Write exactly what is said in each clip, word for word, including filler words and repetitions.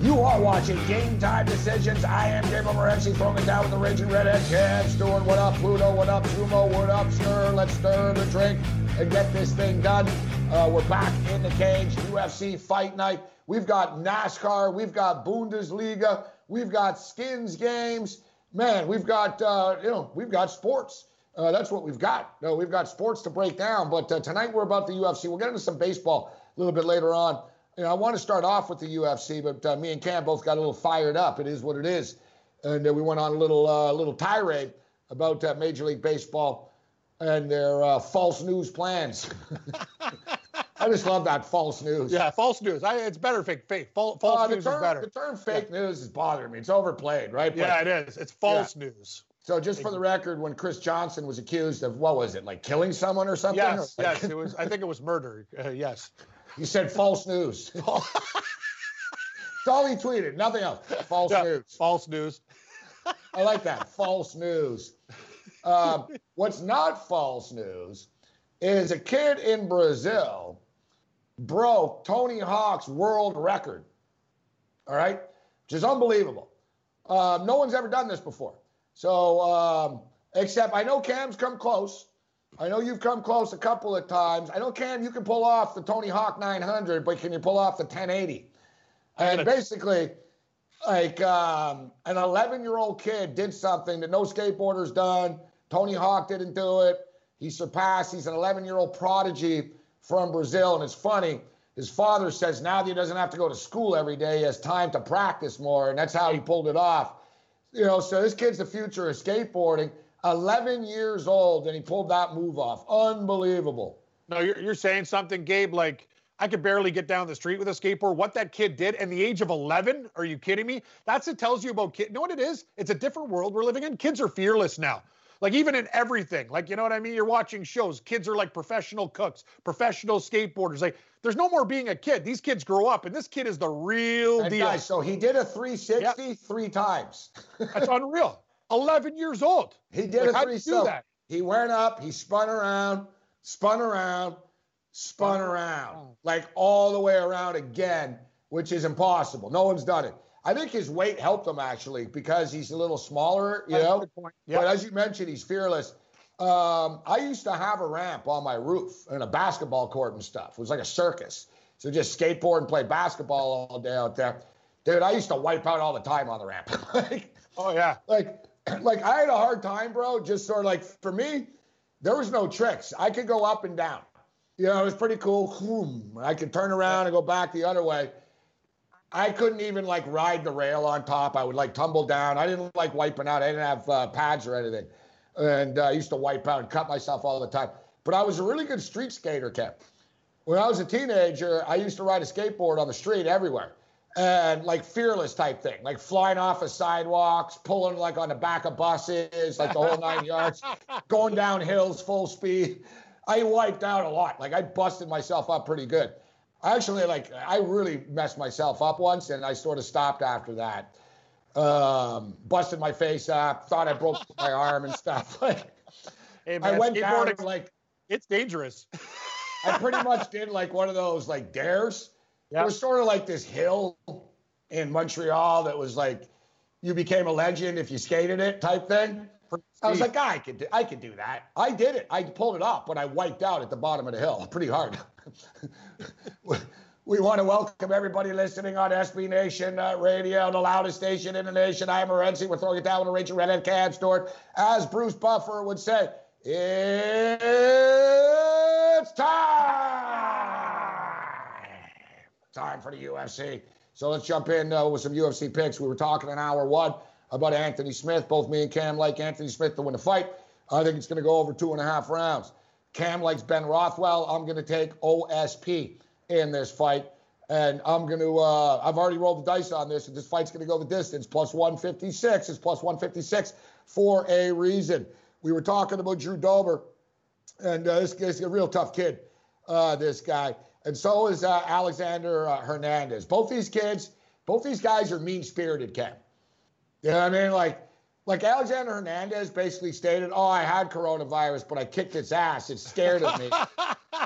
You are watching Game Time Decisions. I am Gabe Morency, throwing it down with the Raging Redhead. Cam Stewart, what up? Pluto, what up? Zumo, what up? Stir, let's stir the drink and get this thing done. Uh, we're back in the cage. U F C Fight Night. We've got NASCAR. We've got Bundesliga. We've got skins games. Man, we've got, uh, you know, we've got sports. Uh, that's what we've got. No, we've got sports to break down. But uh, tonight we're about the U F C. We'll get into some baseball a little bit later on. You know, I want to start off with the U F C, but uh, me and Cam both got a little fired up. It is what it is. And uh, we went on a little uh, little tirade about uh, Major League Baseball and their uh, false news plans. I just love that, false news. Yeah, false news. I, it's better fake. fake. False, false uh, news term, is better. The term fake yeah. news is bothering me. It's overplayed, right? Yeah, but, it is. It's false yeah. news. So just for the record, when Chris Johnson was accused of, what was it, like killing someone or something? Yes, or like, yes. It was, I think it was murder. Uh, yes. You said false news. That's all he tweeted. Nothing else. False yeah, news. False news. I like that. False news. Um, what's not false news is a kid in Brazil broke Tony Hawk's world record. All right? Which is unbelievable. Um, no one's ever done this before. So, um, except I know Cam's come close. I know you've come close a couple of times. I know, Cam, you can pull off the Tony Hawk nine hundred, but can you pull off the ten eighty? And gonna... basically, like um, an eleven-year-old kid did something that no skateboarder's done. Tony Hawk didn't do it. He surpassed. He's an eleven-year-old prodigy from Brazil, and it's funny. His father says now that he doesn't have to go to school every day, he has time to practice more, and that's how he pulled it off. You know, so this kid's the future of skateboarding. eleven years old, and he pulled that move off. Unbelievable. No, you're, you're saying something, Gabe, like I could barely get down the street with a skateboard. What that kid did at the age of eleven, are you kidding me? That's what tells you about kids. You know what it is? It's a different world we're living in. Kids are fearless now. Like, even in everything. Like, you know what I mean? You're watching shows. Kids are like professional cooks, professional skateboarders. Like, there's no more being a kid. These kids grow up, and this kid is the real and deal. Guys, so he did a three sixty yep. three times. That's unreal. eleven years old. He did like, a three do that? He went up, he spun around, spun around, spun around, like all the way around again, which is impossible. No one's done it. I think his weight helped him, actually, because he's a little smaller, you That's know. Yep. But as you mentioned, he's fearless. Um, I used to have a ramp on my roof and a basketball court and stuff. It was like a circus. So just skateboard and play basketball all day out there. Dude, I used to wipe out all the time on the ramp. like, oh, yeah. Like... Like, I had a hard time, bro, just sort of like, for me, there was no tricks. I could go up and down. You know, it was pretty cool. I could turn around and go back the other way. I couldn't even, like, ride the rail on top. I would, like, tumble down. I didn't like wiping out. I didn't have uh, pads or anything. And uh, I used to wipe out and cut myself all the time. But I was a really good street skater, Kev. When I was a teenager, I used to ride a skateboard on the street everywhere. And like fearless type thing, like flying off of sidewalks, pulling like on the back of buses, like the whole nine yards, going down hills full speed. I wiped out a lot. Like I busted myself up pretty good. I actually like, I really messed myself up once and I sort of stopped after that. Um, busted my face up, thought I broke my arm and stuff. Like, hey man, I went down and, like. It's dangerous. I pretty much did like one of those like dares. Yep. It was sort of like this hill in Montreal that was like, you became a legend if you skated it type thing. I was like, ah, I could do, I could do that. I did it. I pulled it off, but I wiped out at the bottom of the hill pretty hard. We want to welcome everybody listening on S B Nation uh, Radio, the loudest station in the nation. I am Morency. We're throwing it down with a Rachel Redhead Cab Store. As Bruce Buffer would say, it's time. Time for the U F C. So let's jump in uh, with some U F C picks. We were talking in hour one about Anthony Smith. Both me and Cam like Anthony Smith to win the fight. I think it's going to go over two and a half rounds. Cam likes Ben Rothwell. I'm going to take O S P in this fight. And I'm going to, uh, I've already rolled the dice on this, and this fight's going to go the distance. plus one fifty-six is plus one fifty-six for a reason. We were talking about Drew Dober And uh, this guy's a real tough kid, uh, this guy. And so is uh, Alexander uh, Hernandez. Both these kids, both these guys are mean-spirited, Cam. You know what I mean? Like, like Alexander Hernandez basically stated, oh, I had coronavirus, but I kicked its ass. It scared at me.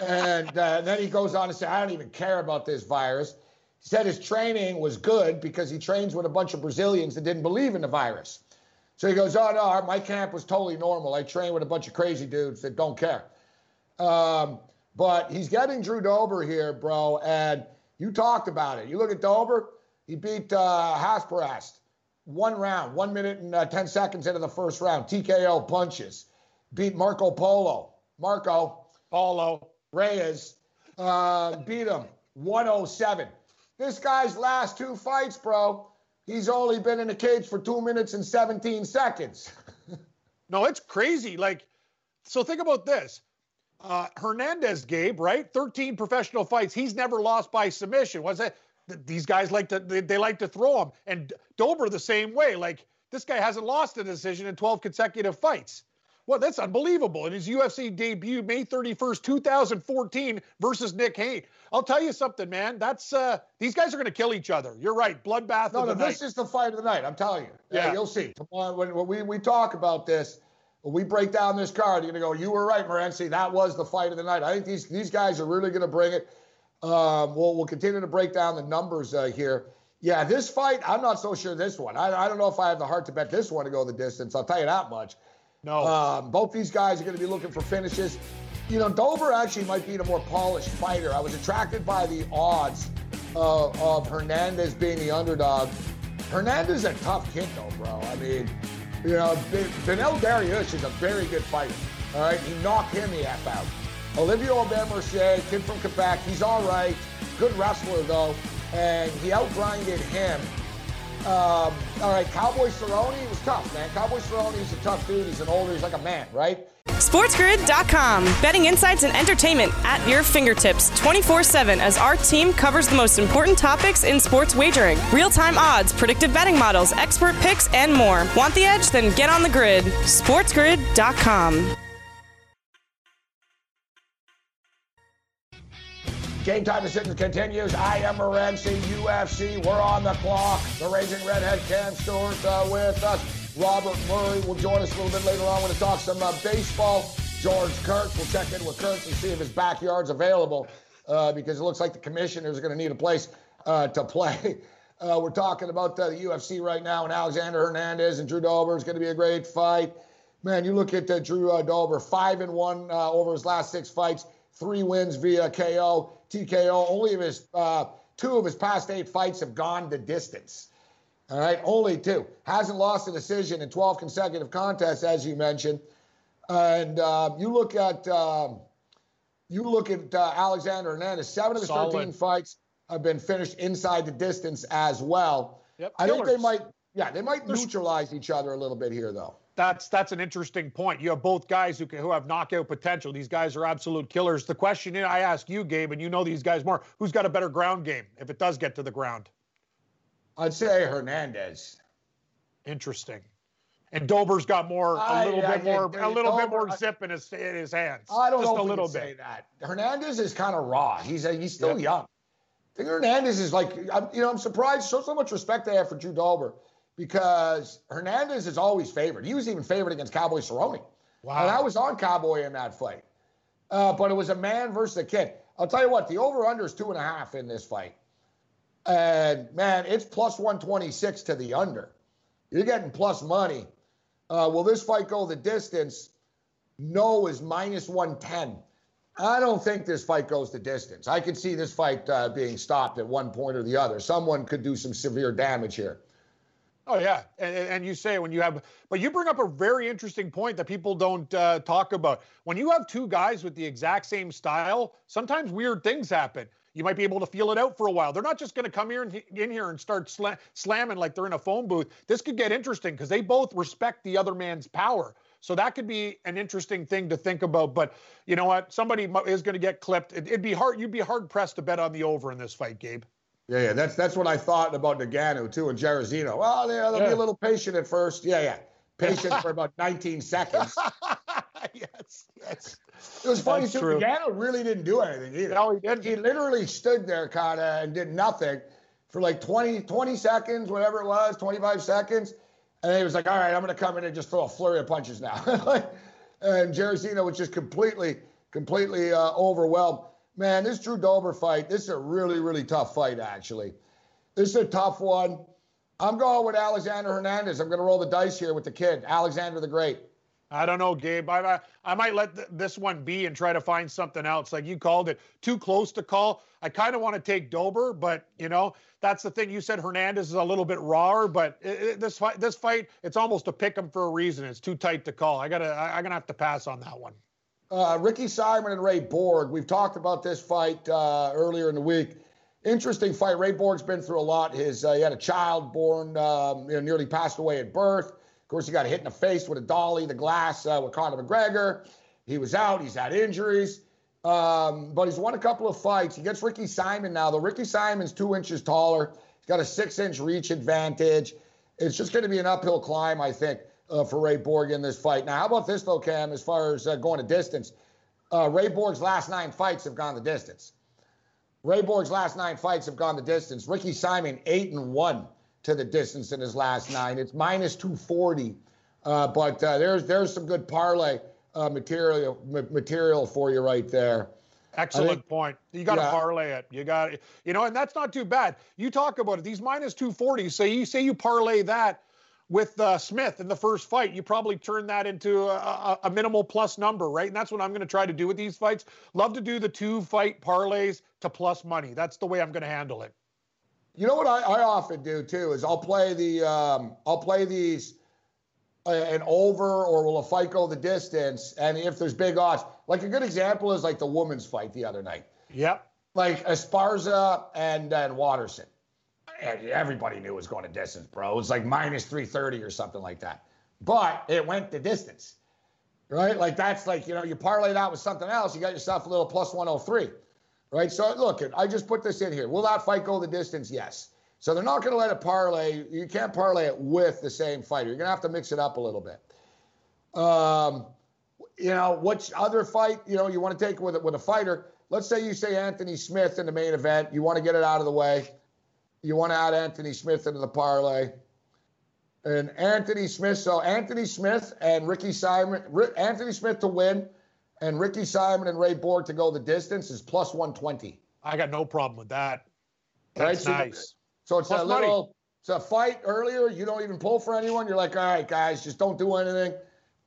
and, uh, and then he goes on to say, I don't even care about this virus. He said his training was good because he trains with a bunch of Brazilians that didn't believe in the virus. So he goes, oh, no, my camp was totally normal. I trained with a bunch of crazy dudes that don't care. Um, but he's getting Drew Dober here, bro, and you talked about it. You look at Dober, he beat uh, Hasperass one round, one minute and uh, ten seconds into the first round. T K O punches. Beat Marco Polo. Marco. Polo. Reyes. Uh, beat him one oh seven. This guy's last two fights, bro, he's only been in the cage for two minutes and seventeen seconds. No, it's crazy. Like, so think about this. Uh, Hernandez, Gabe, right? thirteen professional fights. He's never lost by submission. What's that? These guys like to, they, they like to throw him. And Dober the same way. Like, this guy hasn't lost a decision in twelve consecutive fights. Well, that's unbelievable. And his U F C debut, May thirty-first, two thousand fourteen, versus Nick Hayne. I'll tell you something, man. That's uh, these guys are going to kill each other. You're right. Bloodbath no, of the no, night. No, this is the fight of the night. I'm telling you. Yeah, uh, you'll see. Tomorrow, when, when we we talk about this, when we break down this card, you're going to go, you were right, Morency. That was the fight of the night. I think these these guys are really going to bring it. Um, we'll we'll continue to break down the numbers uh, here. Yeah, this fight, I'm not so sure this one. I I don't know if I have the heart to bet this one to go the distance. I'll tell you that much. No. Um, both these guys are going to be looking for finishes. You know, Dober actually might be the more polished fighter. I was attracted by the odds uh, of Hernandez being the underdog. Hernandez is a tough kid, though, bro. I mean, you know, Benel Dariush is a very good fighter. All right, he knocked him the F out. Olivier Aubin-Mercier, kid from Quebec, he's all right. Good wrestler, though, and he outgrinded him. Um, all right, Cowboy Cerrone, he was tough, man. Cowboy Cerrone is a tough dude. He's an older, he's like a man, right? SportsGrid dot com. Betting insights and entertainment at your fingertips twenty-four seven as our team covers the most important topics in sports wagering. Real-time odds, predictive betting models, expert picks, and more. Want the edge? Then get on the grid. SportsGrid dot com. Game Time Decisions continues. I am Morency, U F C. We're on the clock. The Raging Redhead Cam Stewart uh, with us. Robert Murray will join us a little bit later on. We're going to talk some uh, baseball. George Kurtz. We'll check in with Kurtz and see if his backyard's available uh, because it looks like the commissioners are going to need a place uh, to play. Uh, we're talking about uh, the U F C right now, and Alexander Hernandez and Drew Dober is going to be a great fight. Man, you look at uh, Drew uh, Dober, five and one uh, over his last six fights. Three wins via K O, T K O. Only of his uh, two of his past eight fights have gone the distance. All right, only two. Hasn't lost a decision in twelve consecutive contests, as you mentioned. And uh, you look at um, you look at uh, Alexander Hernandez. Seven of his Solid. thirteen fights have been finished inside the distance as well. Yep, I killers. think they might. Yeah, they might There's- neutralize each other a little bit here, though. That's that's an interesting point. You have both guys who can, who have knockout potential. These guys are absolute killers. The question I ask you, Gabe, and you know these guys more, who's got a better ground game if it does get to the ground? I'd say Hernandez. Interesting. And Dober's got more, a little I, I, bit more, I, I, a little Dober, bit more zip in his in his hands. I don't Just know a if little bit. Say that. Hernandez is kind of raw. He's a, he's still yep. young. I think Hernandez is like, I'm, you know, I'm surprised. Show so much respect they have for Drew Dober. Because Hernandez is always favored. He was even favored against Cowboy Cerrone. Wow. And I was on Cowboy in that fight. Uh, but it was a man versus a kid. I'll tell you what, the over-under is two and a half in this fight. And, man, it's plus one twenty-six to the under. You're getting plus money. Uh, will this fight go the distance? No is minus one ten. I don't think this fight goes the distance. I could see this fight uh, being stopped at one point or the other. Someone could do some severe damage here. Oh, yeah. And, and you say when you have – but you bring up a very interesting point that people don't uh, talk about. When you have two guys with the exact same style, sometimes weird things happen. You might be able to feel it out for a while. They're not just going to come here and, in here and start sla- slamming like they're in a phone booth. This could get interesting because they both respect the other man's power. So that could be an interesting thing to think about. But you know what? Somebody is going to get clipped. It, it'd be hard – you'd be hard-pressed to bet on the over in this fight, Gabe. Yeah, yeah, that's that's what I thought about Ngannou, too, and Jairzinho. Well, yeah, they'll yeah. be a little patient at first. Yeah, yeah, patient for about nineteen seconds. yes, yes. It was funny, too. Ngannou really didn't do anything either. No, he didn't. He literally stood there, Kata, and did nothing for like twenty, twenty seconds, whatever it was, twenty-five seconds. And then he was like, all right, I'm going to come in and just throw a flurry of punches now. And Jairzinho was just completely, completely uh, overwhelmed. Man, this Drew Dober fight, this is a really, really tough fight, actually. This is a tough one. I'm going with Alexander Hernandez. I'm going to roll the dice here with the kid, Alexander the Great. I don't know, Gabe. I, I, I might let th- this one be and try to find something else. Like you called it, too close to call. I kind of want to take Dober, but, you know, that's the thing. You said Hernandez is a little bit rawer, but it, it, this fight, this fight, it's almost a pick 'em for a reason. It's too tight to call. I gotta, I, I'm going to have to pass on that one. Uh, Ricky Simon and Ray Borg. We've talked about this fight uh, earlier in the week. Interesting fight. Ray Borg's been through a lot. His uh, he had a child born, um, you know, nearly passed away at birth. Of course, he got hit in the face with a dolly, the glass uh, with Conor McGregor. He was out. He's had injuries. Um, but he's won a couple of fights. He gets Ricky Simon now. Though Ricky Simon's two inches taller. He's got a six-inch reach advantage. It's just going to be an uphill climb, I think, uh, for Ray Borg in this fight. Now, how about this, though, Cam, as far as uh, going to distance? Uh, Ray Borg's last nine fights have gone the distance. Ray Borg's last nine fights have gone the distance. Ricky Simon, eight and one. To the distance in his last nine. It's minus two forty, uh, but uh, there's there's some good parlay uh, material m- material for you right there. Excellent think, point. You got to yeah. parlay it. You got it. You know, and that's not too bad. You talk about it. These minus two forty. So you say you parlay that with uh, Smith in the first fight, you probably turn that into a, a, a minimal plus number, right? And that's what I'm going to try to do with these fights. Love to do the two fight parlays to plus money. That's the way I'm going to handle it. You know what I, I often do too is I'll play the um, I'll play these uh, an over or will a fight go the distance, and if there's big odds, like a good example is like the women's fight the other night. Yep. Like Esparza and and Watterson, and everybody knew it was going to distance, bro. It was like minus three thirty or something like that, but it went the distance, right? Like that's like you know you parlay that with something else, you got yourself a little plus one oh three. Right, so look, I just put this in here. Will that fight go the distance? Yes. So they're not going to let it parlay. You can't parlay it with the same fighter. You're going to have to mix it up a little bit. Um, you know, which other fight, you know, you want to take with, with a fighter. Let's say you say Anthony Smith in the main event. You want to get it out of the way. You want to add Anthony Smith into the parlay. And Anthony Smith, so Anthony Smith and Ricky Simon, Anthony Smith to win. And Ricky Simon and Ray Borg to go the distance is plus one twenty. I got no problem with that. That's right? nice. So it's plus a little money. It's a fight earlier. You don't even pull for anyone. You're like, all right, guys, just don't do anything.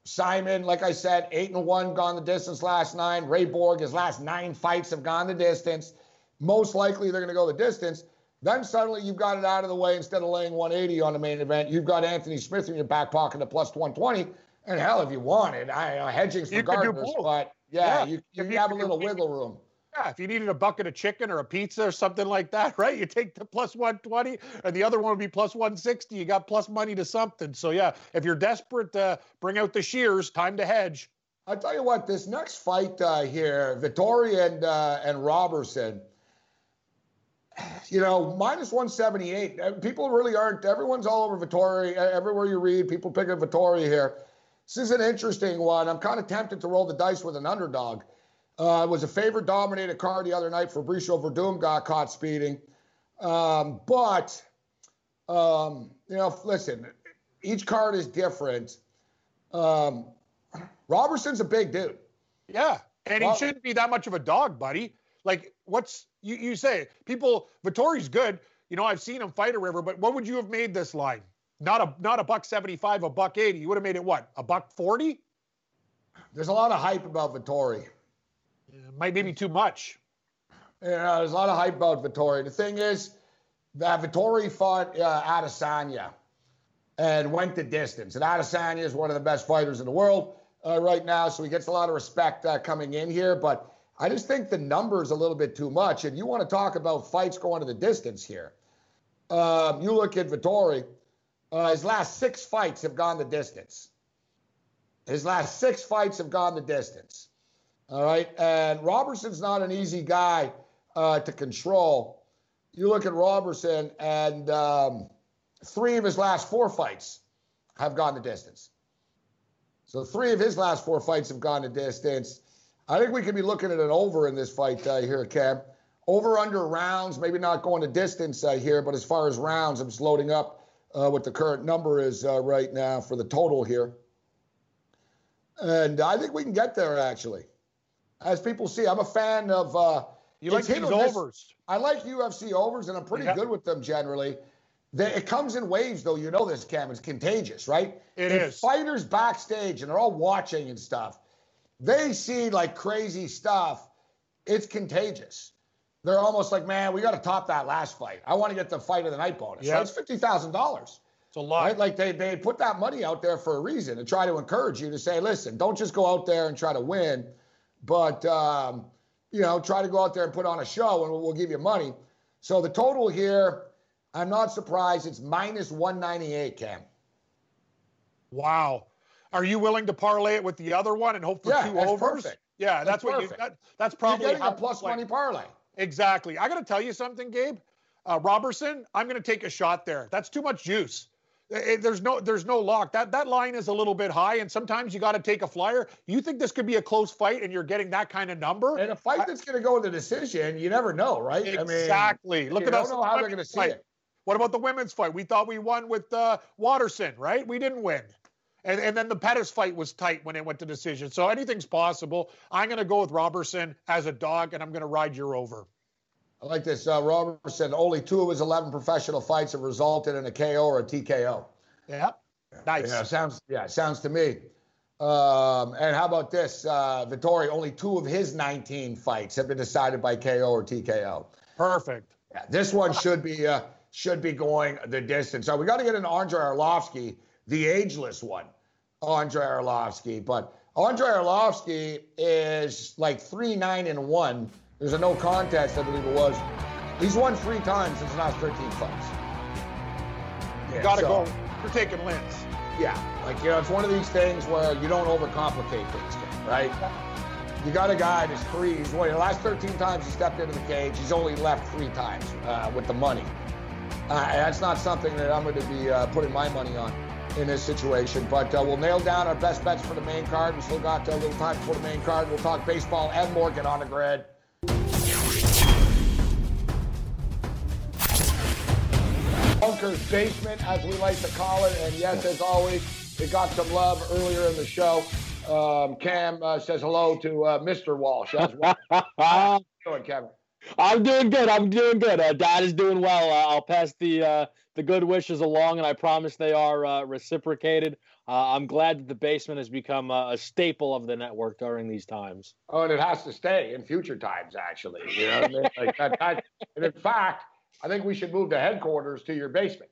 Simon, like I said, eight and one gone the distance last nine. Ray Borg, his last nine fights have gone the distance. Most likely they're going to go the distance. Then suddenly you've got it out of the way. Instead of laying one eighty on the main event, you've got Anthony Smith in your back pocket at plus one twenty. And hell, if you wanted, I uh, hedging's for gardeners, but yeah, yeah. you, you, you have a little wiggle room. Yeah, if you needed a bucket of chicken or a pizza or something like that, right? You take the plus one twenty, and the other one would be plus one sixty. You got plus money to something. So yeah, if you're desperate, uh, bring out the shears. Time to hedge. I tell you what, this next fight uh, here, Vittoria and uh, and Roberson. You know, minus one seventy-eight. People really aren't. Everyone's all over Vittoria. Everywhere you read, people pick up Vittoria here. This is an interesting one. I'm kind of tempted to roll the dice with an underdog. Uh, it was a favorite-dominated card the other night. Fabricio Verdum got caught speeding. Um, but, um, you know, listen, each card is different. Um, Robertson's a big dude. Yeah, and well, he shouldn't be that much of a dog, buddy. Like, what's you, you say? People, Vittori's good. You know, I've seen him fight a river, but what would you have made this line? Not a not a buck seventy-five, a buck eighty. You would have made it what? A buck forty? There's a lot of hype about Vittori. Yeah, might maybe too much. Yeah, there's a lot of hype about Vittori. The thing is that Vittori fought uh, Adesanya and went the distance. And Adesanya is one of the best fighters in the world uh, right now, so he gets a lot of respect uh, coming in here. But I just think the number's a little bit too much. And you want to talk about fights going to the distance here. Um, you look at Vittori. Uh, his last six fights have gone the distance. His last six fights have gone the distance. All right? And Robertson's not an easy guy uh, to control. You look at Roberson, and um, three of his last four fights have gone the distance. So three of his last four fights have gone the distance. I think we could be looking at an over in this fight uh, here, Cam. Over under rounds, maybe not going to distance uh, here, but as far as rounds, I'm just loading up uh, what the current number is uh, right now for the total here. And I think we can get there, actually. As people see, I'm a fan of... Uh, you like these overs. I like U F C overs, and I'm pretty yeah. good with them generally. They, it comes in waves, though. You know this, Cam. It's contagious, right? It and is. Fighters backstage, and they're all watching and stuff. They see, like, crazy stuff. It's contagious. They're almost like, man, we got to top that last fight. I want to get the fight of the night bonus. Yeah. Right? It's fifty thousand dollars. It's a lot. Right? Like, they, they put that money out there for a reason to try to encourage you to say, listen, don't just go out there and try to win, but, um, you know, try to go out there and put on a show, and we'll, we'll give you money. So the total here, I'm not surprised. It's minus one ninety-eight, Cam. Wow. Are you willing to parlay it with the other one and hope for yeah, two that's overs? Perfect. Yeah, that's, that's what perfect. you that, that's probably You're getting a plus money parlay. Exactly. I got to tell you something, Gabe. Uh, Roberson, I'm going to take a shot there. That's too much juice. It, there's no there's no lock. That that line is a little bit high, and sometimes you got to take a flyer. You think this could be a close fight, and you're getting that kind of number? And a fight I, that's going to go into decision, you never know, right? Exactly. I mean, Look at us. You don't know how they're going to see it. What about the women's fight? We thought we won with uh, Watterson, right? We didn't win. And, and then the Pettis fight was tight when it went to decision. So anything's possible. I'm going to go with Roberson as a dog, and I'm going to ride your over. I like this. Uh, Roberson, only two of his eleven professional fights have resulted in a K O or a T K O. Yeah, nice. Yeah, sounds, yeah, sounds to me. Um, and how about this? Uh, Vittoria, only two of his nineteen fights have been decided by K O or T K O. Perfect. Yeah, this one should be uh, should be going the distance. So we got to get an Andrei Arlovski. The ageless one, Andrei Arlovski. But Andrei Arlovski is like three nine and one. There's a no contest, I believe it was. He's won three times since the last thirteen fights. You yeah, gotta so, go. You're taking wins. Yeah, like, you know, it's one of these things where you don't overcomplicate things, right? You got a guy that's three. He's won the last thirteen times he stepped into the cage. He's only left three times uh, with the money. Uh, that's not something that I'm going to be uh, putting my money on in this situation, but uh, we'll nail down our best bets for the main card. We still got a little time for the main card. We'll talk baseball and more. Get on the grid. Bunker's Basement, as we like to call it. And yes, as always, it got some love earlier in the show. Um, Cam uh, says hello to uh, Mister Walsh. As well. How you doing, Kevin? I'm doing good. I'm doing good. Uh, Dad is doing well. Uh, I'll pass the uh, the good wishes along, and I promise they are uh, reciprocated. Uh, I'm glad that the basement has become a, a staple of the network during these times. Oh, and it has to stay in future times, actually. You know what I mean? Like that, that, and in fact, I think we should move the headquarters to your basement.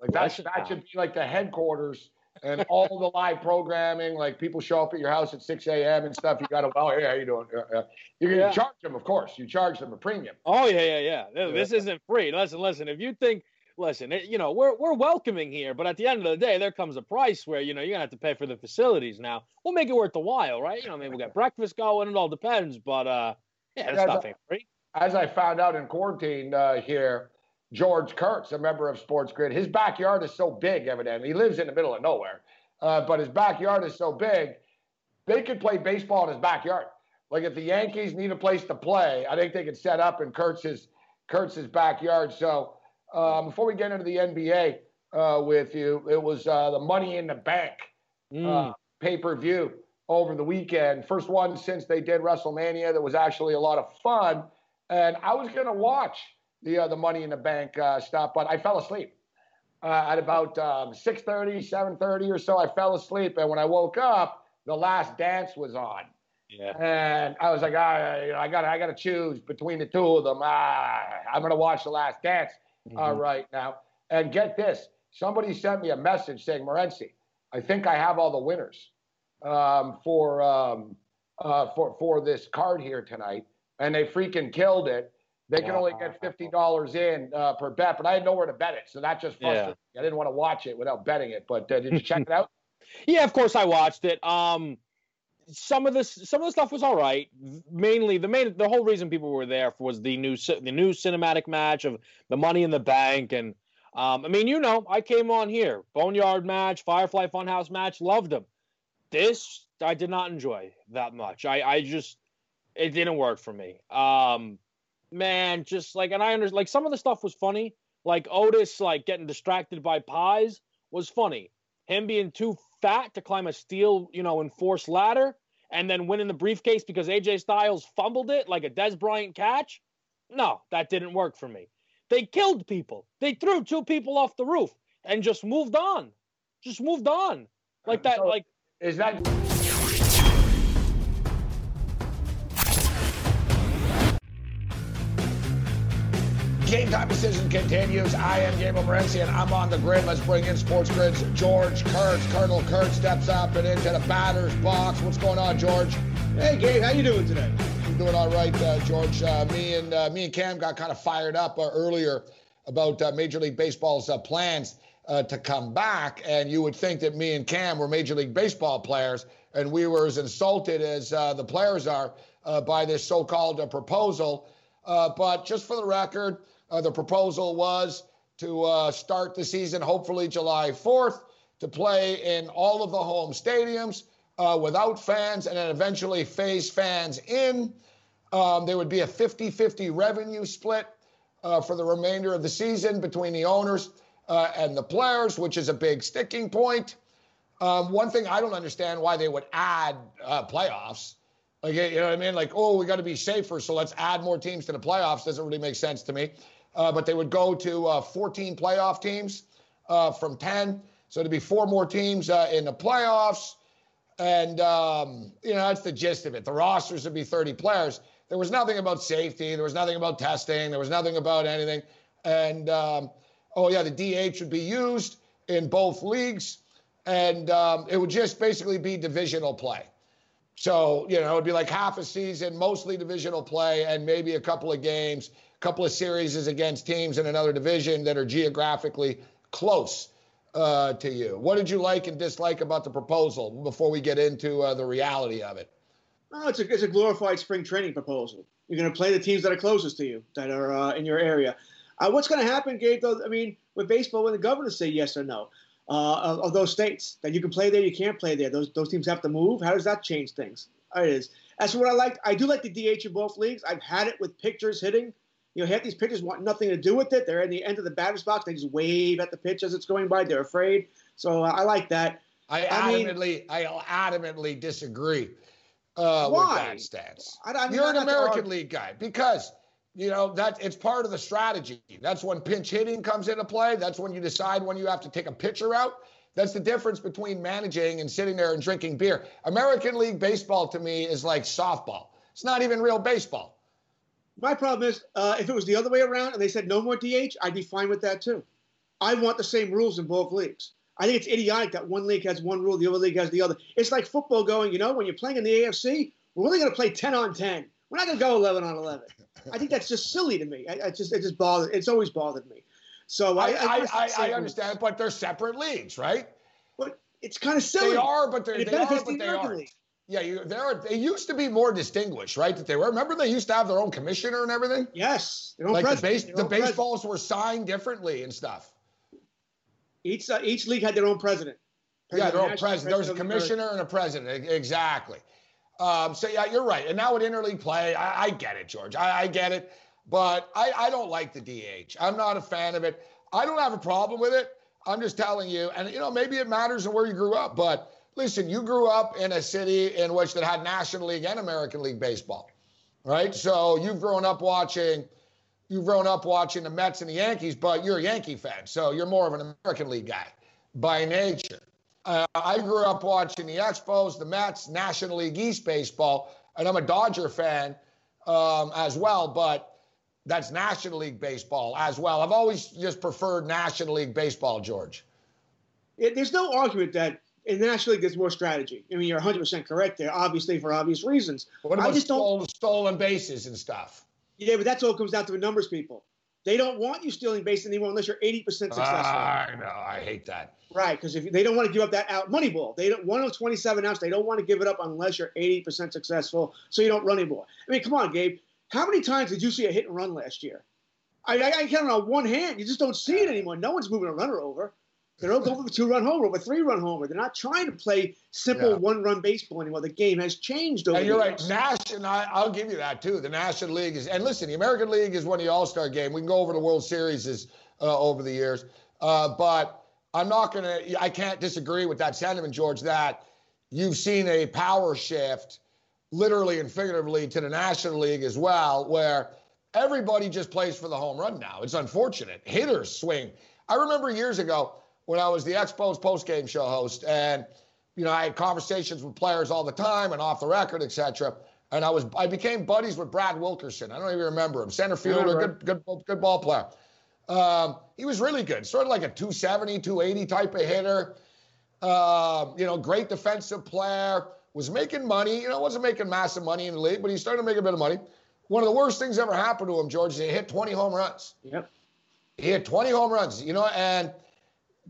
Like that, should, that should be like the headquarters and all the live programming. Like people show up at your house at six a.m. and stuff. You got to, well, hey, how you doing? Uh, uh, you can yeah. charge them, of course. You charge them a premium. Oh, yeah, yeah, yeah. No, this yeah. isn't free. Listen, listen, if you think, listen, it, you know, we're we're welcoming here, but at the end of the day, there comes a price where, you know, you're going to have to pay for the facilities now. We'll make it worth the while, right? You know, maybe we'll get breakfast going. It all depends, but, uh, yeah, that's not free. As I found out in quarantine uh, here, George Kurtz, a member of SportsGrid, his backyard is so big, evidently. He lives in the middle of nowhere, uh, but his backyard is so big, they could play baseball in his backyard. Like if the Yankees need a place to play, I think they could set up in Kurtz's, Kurtz's backyard. So uh, before we get into the N B A uh, with you, it was uh, the Money in the Bank mm. uh, pay-per-view over the weekend. First one since they did WrestleMania that was actually a lot of fun. And I was going to watch the uh, the Money in the Bank uh, stuff, but I fell asleep uh, at about um, six thirty, seven thirty or so. I fell asleep, and when I woke up, The Last Dance was on. Yeah. And I was like, right, I got I got to choose between the two of them. Ah, I'm going to watch The Last Dance mm-hmm. uh, right now. And get this. Somebody sent me a message saying, Morency, I think I have all the winners um, for, um, uh, for, for this card here tonight. And they freaking killed it. They can wow. only get fifty dollars in uh, per bet, but I had nowhere to bet it, so that just frustrated yeah. me. I didn't want to watch it without betting it, but uh, did you check it out? Yeah, of course I watched it. Um, some of this, some of the stuff was all right. Mainly, the main, the whole reason people were there was the new, the new cinematic match of the Money in the Bank, and um, I mean, you know, I came on here, Boneyard match, Firefly Funhouse match, loved them. This I did not enjoy that much. I, I just. It didn't work for me. Um, man, just like, and I understand, like, some of the stuff was funny. Like, Otis, like, getting distracted by pies was funny. Him being too fat to climb a steel, you know, enforced ladder and then winning the briefcase because A J Styles fumbled it like a Dez Bryant catch. No, that didn't work for me. They killed people. They threw two people off the roof and just moved on. Just moved on. Like that, so like... Is that... Game Time Decision continues. I am Gabe Morency, and I'm on the grid. Let's bring in SportsGrid's George Kurtz. Colonel Kurtz steps up and into the batter's box. What's going on, George? Hey, Gabe, how you doing today? I'm doing all right, uh, George. Uh, me and uh, me and Cam got kind of fired up uh, earlier about uh, Major League Baseball's uh, plans uh, to come back, and you would think that me and Cam were Major League Baseball players, and we were as insulted as uh, the players are uh, by this so-called uh, proposal. Uh, but just for the record... Uh, the proposal was to uh, start the season, hopefully July fourth, to play in all of the home stadiums uh, without fans and then eventually phase fans in. Um, there would be a fifty-fifty revenue split uh, for the remainder of the season between the owners uh, and the players, which is a big sticking point. Um, one thing I don't understand why they would add uh, playoffs. Like, you know what I mean? Like, oh, we got to be safer, so let's add more teams to the playoffs. Doesn't really make sense to me. Uh, but they would go to uh, fourteen playoff teams uh, from ten. So there'd be four more teams uh, in the playoffs. And, um, you know, that's the gist of it. The rosters would be thirty players. There was nothing about safety. There was nothing about testing. There was nothing about anything. And, um, oh, yeah, the D H would be used in both leagues. And um, it would just basically be divisional play. So, you know, it'd be like half a season, mostly divisional play, and maybe a couple of games, a couple of series against teams in another division that are geographically close uh, to you. What did you like and dislike about the proposal before we get into uh, the reality of it? No, it's a, it's a glorified spring training proposal. You're going to play the teams that are closest to you, that are uh, in your area. Uh, what's going to happen, Gabe, though, I mean, with baseball, when the governors say yes or no, Uh, of those states that you can play there, you can't play there. Those those teams have to move. How does that change things? It is. As for what I like, I do like the D H in both leagues. I've had it with pitchers hitting. You know, half these pitchers want nothing to do with it. They're in the end of the batter's box. They just wave at the pitch as it's going by. They're afraid. So uh, I like that. I, I adamantly, mean, I adamantly disagree uh, with that stance. I, I mean, You're an American League guy because. You know, that it's part of the strategy. That's when pinch hitting comes into play. That's when you decide when you have to take a pitcher out. That's the difference between managing and sitting there and drinking beer. American League Baseball, to me, is like softball. It's not even real baseball. My problem is, uh, if it was the other way around and they said no more D H, I'd be fine with that, too. I want the same rules in both leagues. I think it's idiotic that one league has one rule, the other league has the other. It's like football going, you know, when you're playing in the A F C, we're only going to play ten on ten. We're not going to go eleven on eleven. I think that's just silly to me. I, I just, it just bothers. It's always bothered me. So I, I, I, I, I understand, but they're separate leagues, right? But it's kind of silly. They are, but they're, they are, but the they aren't. League. Yeah, you, they are. They used to be more distinguished, right? That they were. Remember, they used to have their own commissioner and everything. Yes, their own like the, base, their the own baseballs president. Were signed differently and stuff. Each uh, each league had their own president. president yeah, their own president. There was a commissioner and a president. Exactly. Um, so, yeah, you're right. And now with interleague play, I, I get it, George. I, I get it. But I, I don't like the D H. I'm not a fan of it. I don't have a problem with it. I'm just telling you. And, you know, maybe it matters in where you grew up. But, listen, you grew up in a city in which that had National League and American League baseball, right? So you've grown up watching you've grown up watching the Mets and the Yankees, but you're a Yankee fan. So you're more of an American League guy by nature. Uh, I grew up watching the Expos, the Mets, National League East baseball, and I'm a Dodger fan um, as well, but that's National League baseball as well. I've always just preferred National League baseball, George. Yeah, there's no argument that in the National League there's more strategy. I mean, you're one hundred percent correct there, obviously, for obvious reasons. But what about I just stolen, don't... stolen bases and stuff? Yeah, but that's all comes down to the numbers, people. They don't want you stealing bases anymore unless you're eighty percent successful. I know. I hate that. Right, because if they don't want to give up that out money ball. They don't one twenty-seven ounce. They don't want to give it up unless you're eighty percent successful, so you don't run anymore. I mean, come on, Gabe. How many times did you see a hit and run last year? I I, I count on one hand. You just don't see it anymore. No one's moving a runner over. They don't go for a two-run homer, a three-run homer. They're not trying to play simple yeah. one-run baseball anymore. The game has changed over. And you're right, Nash, and I, I'll give you that too. The National League is, and listen, the American League is one of the All-Star game. We can go over the World Series uh, over the years, uh, but I'm not gonna. I can't disagree with that sentiment, George. That you've seen a power shift, literally and figuratively, to the National League as well, where everybody just plays for the home run now. It's unfortunate. Hitters swing. I remember years ago, when I was the Expos postgame show host, and you know I had conversations with players all the time and off the record, et cetera. And I was I became buddies with Brad Wilkerson. I don't even remember him. Center fielder, yeah, right. good good good ball player. Um, he was really good, sort of like a two seventy, two eighty type of hitter. Uh, you know, great defensive player. Was making money. You know, wasn't making massive money in the league, but he started to make a bit of money. One of the worst things ever happened to him, George, is he hit twenty home runs. Yep. He hit twenty home runs. You know, and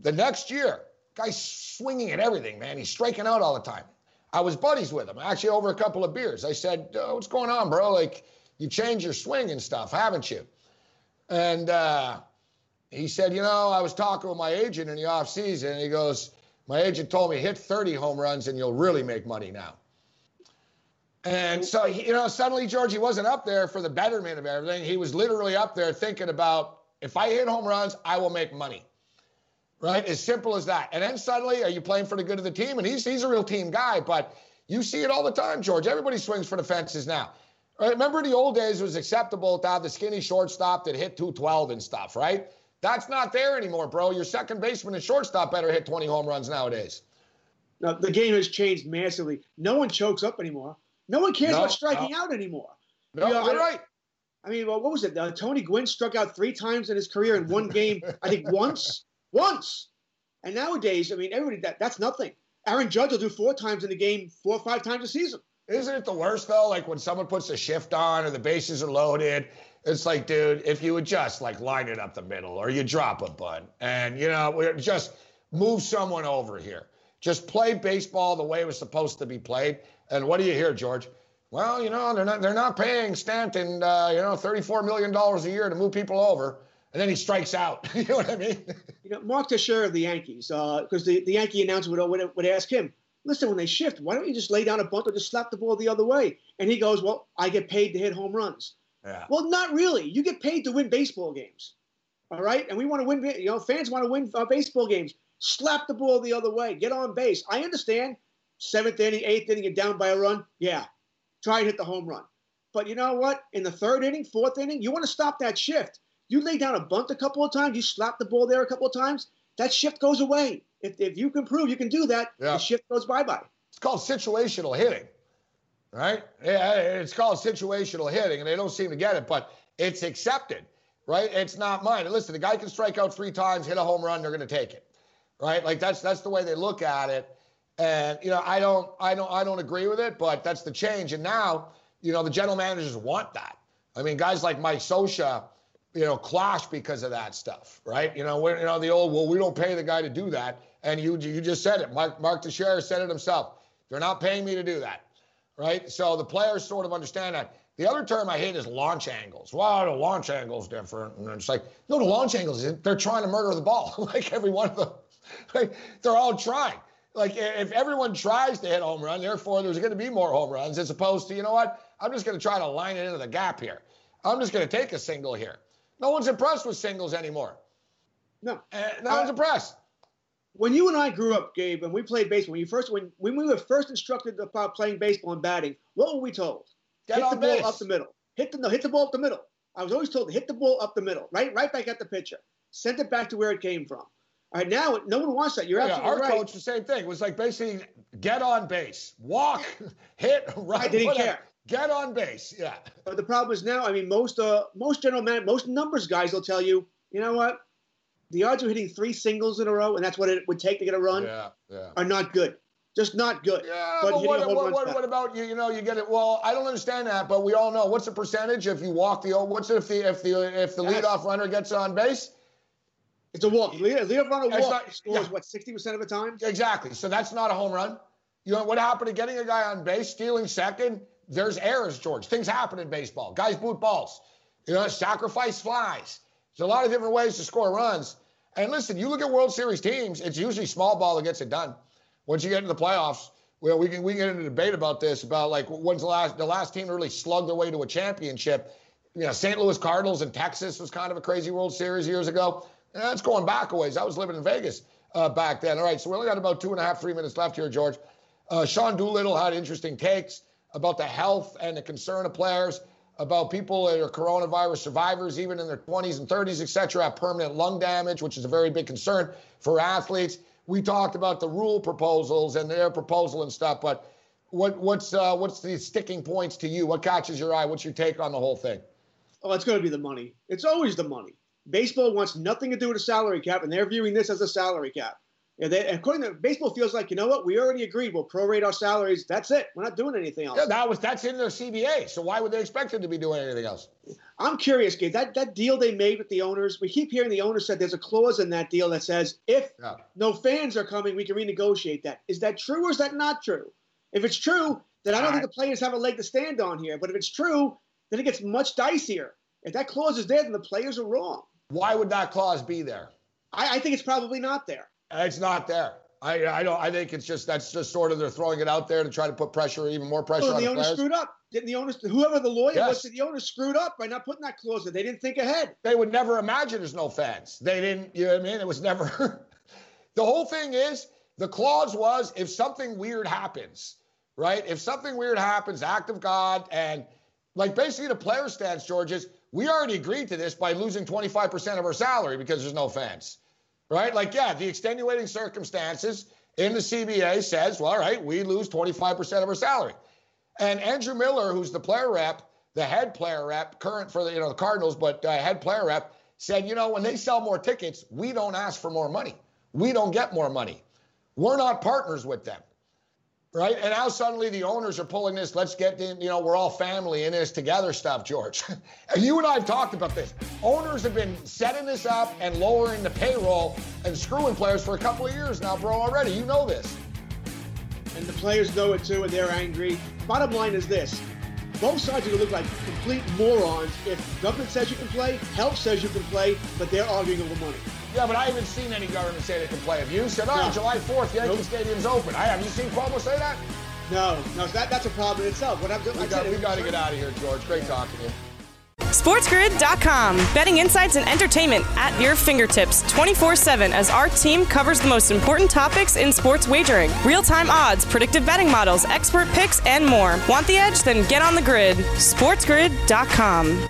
the next year, guy's swinging at everything, man. He's striking out all the time. I was buddies with him, actually, over a couple of beers. I said, oh, what's going on, bro? Like, you changed your swing and stuff, haven't you? And uh, he said, you know, I was talking with my agent in the offseason, and he goes, my agent told me, hit thirty home runs and you'll really make money now. And so, you know, suddenly, George, he wasn't up there for the betterment of everything. He was literally up there thinking about, if I hit home runs, I will make money. Right? As simple as that. And then suddenly, are you playing for the good of the team? And he's he's a real team guy, but you see it all the time, George. Everybody swings for the fences now. Right? Remember the old days, it was acceptable to have the skinny shortstop that hit two twelve and stuff, right? That's not there anymore, bro. Your second baseman and shortstop better hit twenty home runs nowadays. Now, the game has changed massively. No one chokes up anymore. No one cares no, about striking no. out anymore. No, you know, you're I, right. I mean, well, what was it? Uh, Tony Gwynn struck out three times in his career in one game, I think once. Once. And nowadays, I mean, everybody, that, that's nothing. Aaron Judge will do four times in the game, four or five times a season. Isn't it the worst, though? Like, when someone puts a shift on or the bases are loaded, it's like, dude, if you adjust, like, line it up the middle or you drop a bunt. And, you know, we're just move someone over here. Just play baseball the way it was supposed to be played. And what do you hear, George? Well, you know, they're not, they're not paying Stanton, uh, you know, thirty-four million dollars a year to move people over. And then he strikes out. You know what I mean? You know, Mark Teixeira of the Yankees, because uh, the, the Yankee announcer would, would, would ask him, listen, when they shift, why don't you just lay down a bunt or just slap the ball the other way? And he goes, well, I get paid to hit home runs. Yeah. Well, not really. You get paid to win baseball games, all right? And we want to win, you know, fans want to win uh, baseball games. Slap the ball the other way. Get on base. I understand seventh inning, eighth inning, and down by a run. Yeah, try and hit the home run. But you know what? In the third inning, fourth inning, you want to stop that shift. You lay down a bunt a couple of times. You slap the ball there a couple of times. That shift goes away. If, if you can prove you can do that, yeah. the shift goes bye-bye. It's called situational hitting, right? Yeah, it's called situational hitting, and they don't seem to get it, but it's accepted, right? It's not mine. And listen, the guy can strike out three times, hit a home run, they're going to take it, right? Like that's that's the way they look at it. And you know, I don't, I don't, I don't agree with it, but that's the change. And now, you know, the general managers want that. I mean, guys like Mike Scioscia, you know, clash because of that stuff, right? You know, we're, you know, the old, well, we don't pay the guy to do that. And you you just said it. Mark, Mark Teixeira said it himself. They're not paying me to do that, right? So the players sort of understand that. The other term I hate is launch angles. Wow, the launch angle's different. And it's like, no, the launch angles isn't. They're trying to murder the ball, like every one of them. Like, they're all trying. Like, if everyone tries to hit a home run, therefore there's going to be more home runs as opposed to, you know what, I'm just going to try to line it into the gap here. I'm just going to take a single here. No one's impressed with singles anymore. No. Uh, no one's uh, impressed. When you and I grew up, Gabe, and we played baseball, when, you first, when, when we were first instructed about playing baseball and batting, what were we told? Get hit the base. ball up the middle. Hit the, no, hit the ball up the middle. I was always told to hit the ball up the middle, right right back at the pitcher. Send it back to where it came from. All right, now no one wants that. You're yeah, absolutely our right. Our coach, the same thing. It was like basically get on base, walk, hit, right. I didn't whatever. care. Get on base, yeah. But the problem is now, I mean, most uh, most general man, most numbers guys will tell you, you know what, the odds of hitting three singles in a row, and that's what it would take to get a run, yeah, yeah. are not good. Just not good. Yeah, but, but what, what, what, what about, you You know, you get it, well, I don't understand that, but we all know, what's the percentage if you walk the, what's it if the, if the, if the yes. leadoff runner gets on base? It's a walk. Lead, leadoff runner walk not, scores, yeah. what, sixty percent of the time? Exactly. So that's not a home run. You know, what happened to getting a guy on base, stealing second? There's errors, George. Things happen in baseball. Guys boot balls. You know, sacrifice flies. There's a lot of different ways to score runs. And listen, you look at World Series teams, it's usually small ball that gets it done. Once you get into the playoffs, well, we can we can get into a debate about this, about like when's the last the last team to really slug their way to a championship. You know, Saint Louis Cardinals and Texas was kind of a crazy World Series years ago. And that's going back a ways. I was living in Vegas uh, back then. All right, so we only got about two and a half, three minutes left here, George. Uh, Sean Doolittle had interesting takes about the health and the concern of players, about people that are coronavirus survivors, even in their twenties and thirties, et cetera, have permanent lung damage, which is a very big concern for athletes. We talked about the rule proposals and their proposal and stuff, but what, what's uh, what's the sticking points to you? What catches your eye? What's your take on the whole thing? Oh, it's going to be the money. It's always the money. Baseball wants nothing to do with a salary cap, and they're viewing this as a salary cap. And they, according to baseball, feels like, you know what? We already agreed. We'll prorate our salaries. That's it. We're not doing anything else. Yeah, that was that's in their C B A. So why would they expect them to be doing anything else? I'm curious, Gabe. That that deal they made with the owners, we keep hearing the owners said there's a clause in that deal that says if yeah. no fans are coming, we can renegotiate that. Is that true or is that not true? If it's true, then I don't All think right. the players have a leg to stand on here. But if it's true, then it gets much dicier. If that clause is there, then the players are wrong. Why would that clause be there? I, I think it's probably not there. It's not there. I I don't. I think it's just that's just sort of they're throwing it out there to try to put pressure, even more pressure. So on the, the owners players. Screwed up. Didn't the owners, whoever the lawyer yes. was, the owners screwed up by not putting that clause in. They didn't think ahead. They would never imagine there's no fans. They didn't. You know what I mean? It was never. The whole thing is the clause was if something weird happens, right? If something weird happens, act of God, and like basically the player stance, George, is we already agreed to this by losing twenty-five percent of our salary because there's no fans. Right? Like, yeah, the extenuating circumstances in the C B A says, well, all right, we lose twenty-five percent of our salary. And Andrew Miller, who's the player rep, the head player rep, current for the, you know, the Cardinals, but uh, head player rep, said, you know, when they sell more tickets, we don't ask for more money. We don't get more money. We're not partners with them. Right? And now suddenly the owners are pulling this, let's get in, you know, we're all family in this together stuff, George. And you and I have talked about this. Owners have been setting this up and lowering the payroll and screwing players for a couple of years now, bro, already. You know this. And the players know it too, and they're angry. Bottom line is this. Both sides are going to look like complete morons if government says you can play, health says you can play, but they're arguing over money. Yeah, but I haven't seen any government say they can play. Have you? Said, oh, no. July fourth, Yankee nope. Stadium's open. I Have you seen Cuomo say that? No, no, so that, that's a problem in itself. What I'm doing, we like got, said, we got to get out of here, George. Great yeah. talking to you. SportsGrid dot com. Betting insights and entertainment at your fingertips twenty-four seven as our team covers the most important topics in sports wagering. Real-time odds, predictive betting models, expert picks, and more. Want the edge? Then get on the grid. SportsGrid dot com.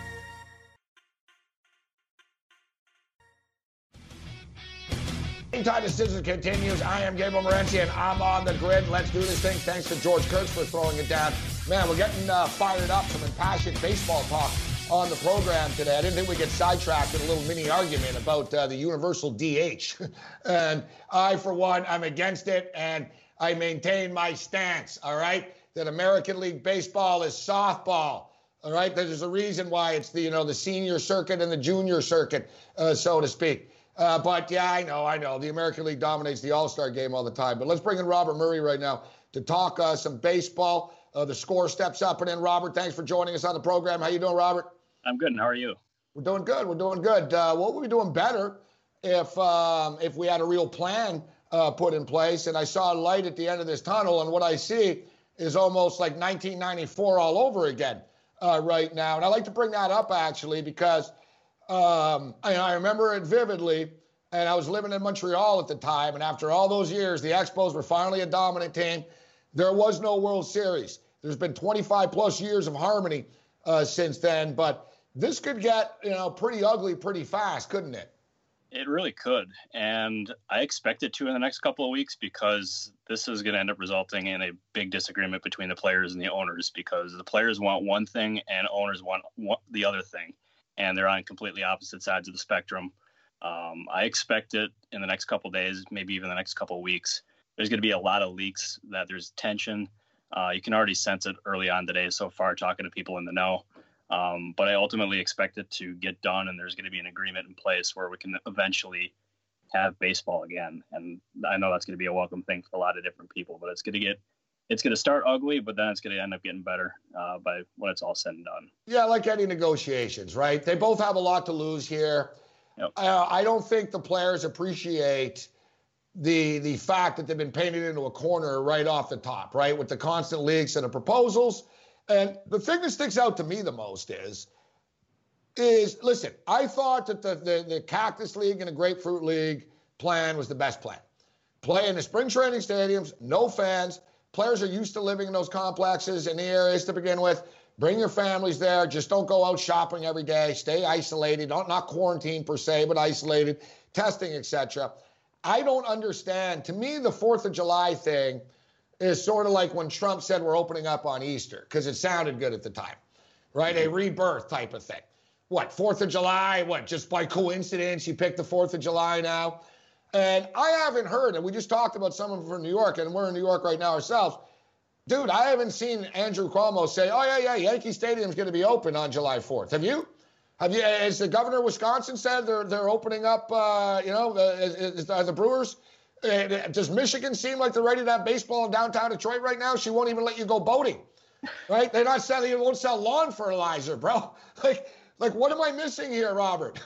Game Time Decisions continues. I am Gabe Morency, and I'm on the grid. Let's do this thing. Thanks to George Kurtz for throwing it down. Man, we're getting uh, fired up, some impassioned baseball talk on the program today. I didn't think we'd get sidetracked in a little mini argument about uh, the universal D H. And I, for one, I'm against it, and I maintain my stance, all right, that American League Baseball is softball. All right, there's a reason why it's the, you know, the senior circuit and the junior circuit, uh, so to speak. Uh, but, yeah, I know, I know. The American League dominates the All-Star game all the time. But let's bring in Robert Murray right now to talk uh, some baseball. Uh, the Score steps up and in. Robert, thanks for joining us on the program. How you doing, Robert? I'm good, and how are you? We're doing good. We're doing good. Uh, what would we be doing better if um, if we had a real plan uh, put in place? And I saw a light at the end of this tunnel, and what I see is almost like nineteen ninety-four all over again uh, right now. And I like to bring that up, actually, because – Um, I, I remember it vividly, and I was living in Montreal at the time, and after all those years, the Expos were finally a dominant team. There was no World Series. There's been twenty-five plus years of harmony uh, since then, but this could get, you know, pretty ugly pretty fast, couldn't it? It really could, and I expect it to in the next couple of weeks, because this is going to end up resulting in a big disagreement between the players and the owners, because the players want one thing and owners want one, the other thing. And they're on completely opposite sides of the spectrum. Um, I expect it in the next couple of days, maybe even the next couple of weeks. There's going to be a lot of leaks that there's tension. Uh, you can already sense it early on today so far, talking to people in the know. Um, but I ultimately expect it to get done, and there's going to be an agreement in place where we can eventually have baseball again. And I know that's going to be a welcome thing for a lot of different people, but it's going to get... It's going to start ugly, but then it's going to end up getting better uh, by when it's all said and done. Yeah, like any negotiations, right? They both have a lot to lose here. Yep. Uh, I don't think the players appreciate the the fact that they've been painted into a corner right off the top, right, with the constant leaks and the proposals. And the thing that sticks out to me the most is, is listen, I thought that the, the, the Cactus League and the Grapefruit League plan was the best plan. Play in the spring training stadiums, no fans. Players are used to living in those complexes and the areas to begin with. Bring your families there. Just don't go out shopping every day. Stay isolated. Not, not quarantined per se, but isolated. Testing, et cetera. I don't understand. To me, the fourth of July thing is sort of like when Trump said we're opening up on Easter because it sounded good at the time, right? Mm-hmm. A rebirth type of thing. What, fourth of July? What, just by coincidence you picked the fourth of July now? And I haven't heard, and we just talked about someone from New York, and we're in New York right now ourselves. Dude, I haven't seen Andrew Cuomo say, oh, yeah, yeah, Yankee Stadium's going to be open on July fourth. Have you? Have you? As the governor of Wisconsin said, they're they're opening up, uh, you know, the, the, the Brewers. Does Michigan seem like they're ready to have baseball in downtown Detroit right now? She won't even let you go boating, right? They're not selling, you won't sell lawn fertilizer, bro. Like, like what am I missing here, Robert?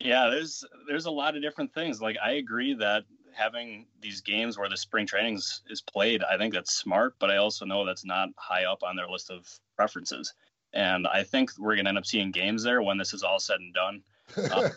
Yeah, there's there's a lot of different things. Like, I agree that having these games where the spring trainings is played, I think that's smart, but I also know that's not high up on their list of preferences. And I think we're going to end up seeing games there when this is all said and done. Um,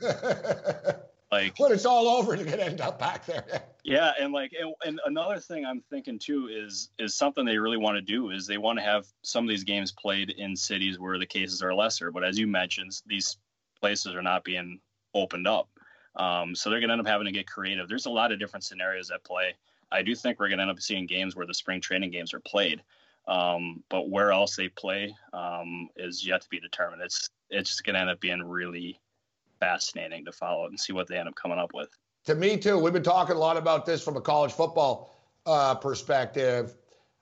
like when it's all over, you're going to end up back there. Yeah. And like, and, and another thing I'm thinking too is, is something they really want to do is they want to have some of these games played in cities where the cases are lesser. But as you mentioned, these places are not being opened up. Um, so they're going to end up having to get creative. There's a lot of different scenarios at play. I do think we're going to end up seeing games where the spring training games are played. Um, but where else they play um, is yet to be determined. It's it's going to end up being really fascinating to follow and see what they end up coming up with. To me, too. We've been talking a lot about this from a college football uh, perspective,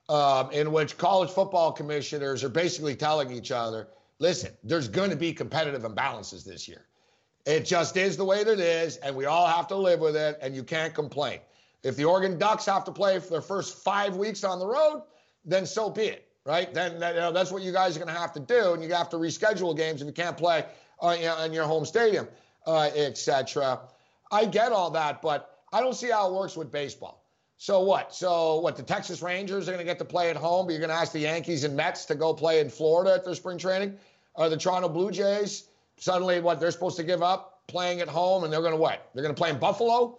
um, in which college football commissioners are basically telling each other, listen, there's going to be competitive imbalances this year. It just is the way that it is, and we all have to live with it, and you can't complain. If the Oregon Ducks have to play for their first five weeks on the road, then so be it, right? Then you know, that's what you guys are going to have to do, and you have to reschedule games if you can't play uh, you know, in your home stadium, uh, et cetera. I get all that, but I don't see how it works with baseball. So what? So what, the Texas Rangers are going to get to play at home, but you're going to ask the Yankees and Mets to go play in Florida at their spring training? Or the Toronto Blue Jays? Suddenly, what, they're supposed to give up playing at home, and they're going to what? They're going to play in Buffalo?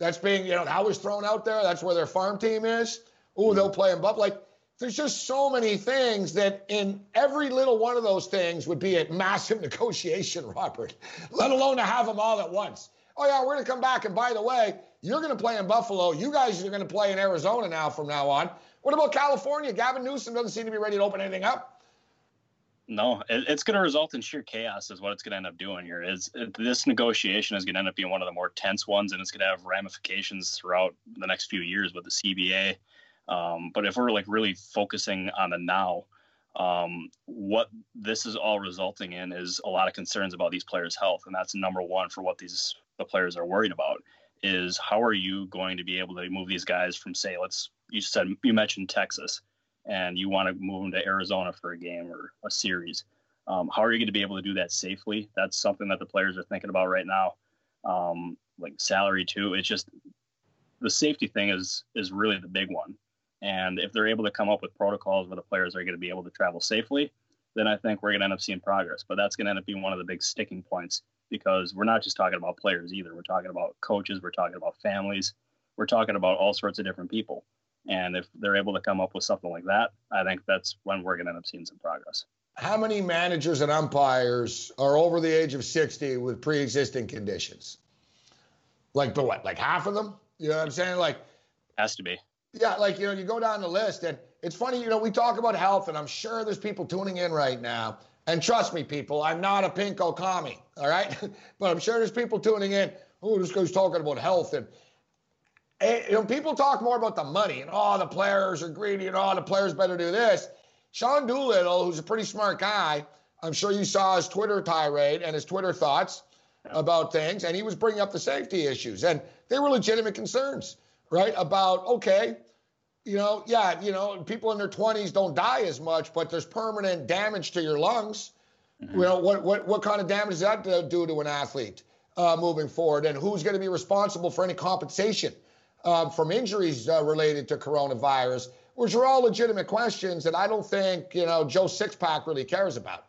That's being, you know, that was thrown out there. That's where their farm team is. Ooh, they'll play in Buffalo. Like, there's just so many things that in every little one of those things would be a massive negotiation, Robert, let alone to have them all at once. Oh, yeah, we're going to come back, and by the way, you're going to play in Buffalo. You guys are going to play in Arizona now from now on. What about California? Gavin Newsom doesn't seem to be ready to open anything up. No, it's going to result in sheer chaos is what it's going to end up doing here. Is this negotiation is going to end up being one of the more tense ones, and it's going to have ramifications throughout the next few years with the C B A. Um, but if we're like really focusing on the now, um, what this is all resulting in is a lot of concerns about these players' health. And that's number one for what these the players are worried about is how are you going to be able to move these guys from, say, let's you said you mentioned Texas, and you want to move them to Arizona for a game or a series. Um, how are you going to be able to do that safely? That's something that the players are thinking about right now. Um, like salary too. It's just the safety thing is, is really the big one. And if they're able to come up with protocols where the players are going to be able to travel safely, then I think we're going to end up seeing progress, but that's going to end up being one of the big sticking points because we're not just talking about players either. We're talking about coaches. We're talking about families. We're talking about all sorts of different people. And if they're able to come up with something like that, I think that's when we're going to end up seeing some progress. How many managers and umpires are over the age of sixty with pre-existing conditions? Like, but what, like half of them? You know what I'm saying? Like, has to be. Yeah, like, you know, you go down the list, and it's funny, you know, we talk about health, and I'm sure there's people tuning in right now. And trust me, people, I'm not a pink Okami, all right? But I'm sure there's people tuning in. Oh, this guy's talking about health and... It, you know, people talk more about the money and, oh, the players are greedy and, oh, the players better do this. Sean Doolittle, who's a pretty smart guy, I'm sure you saw his Twitter tirade and his Twitter thoughts about things, and he was bringing up the safety issues. And they were legitimate concerns, right, about, okay, you know, yeah, you know, people in their twenties don't die as much, but there's permanent damage to your lungs. Mm-hmm. You know, what, what, what kind of damage does that do to an athlete? uh, moving forward, and who's going to be responsible for any compensation uh, from injuries uh, related to coronavirus, which are all legitimate questions that I don't think, you know, Joe Sixpack really cares about.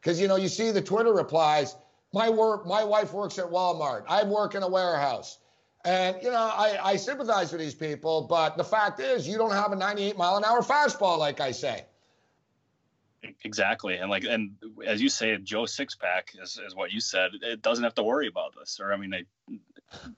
Because, you know, you see the Twitter replies, my work, my wife works at Walmart. I work in a warehouse. And, you know, I, I sympathize with these people, but the fact is you don't have a ninety-eight mile an hour fastball, like I say. Exactly. And like, and as you say, Joe Sixpack is, is what you said. It doesn't have to worry about this. Or, I mean, they.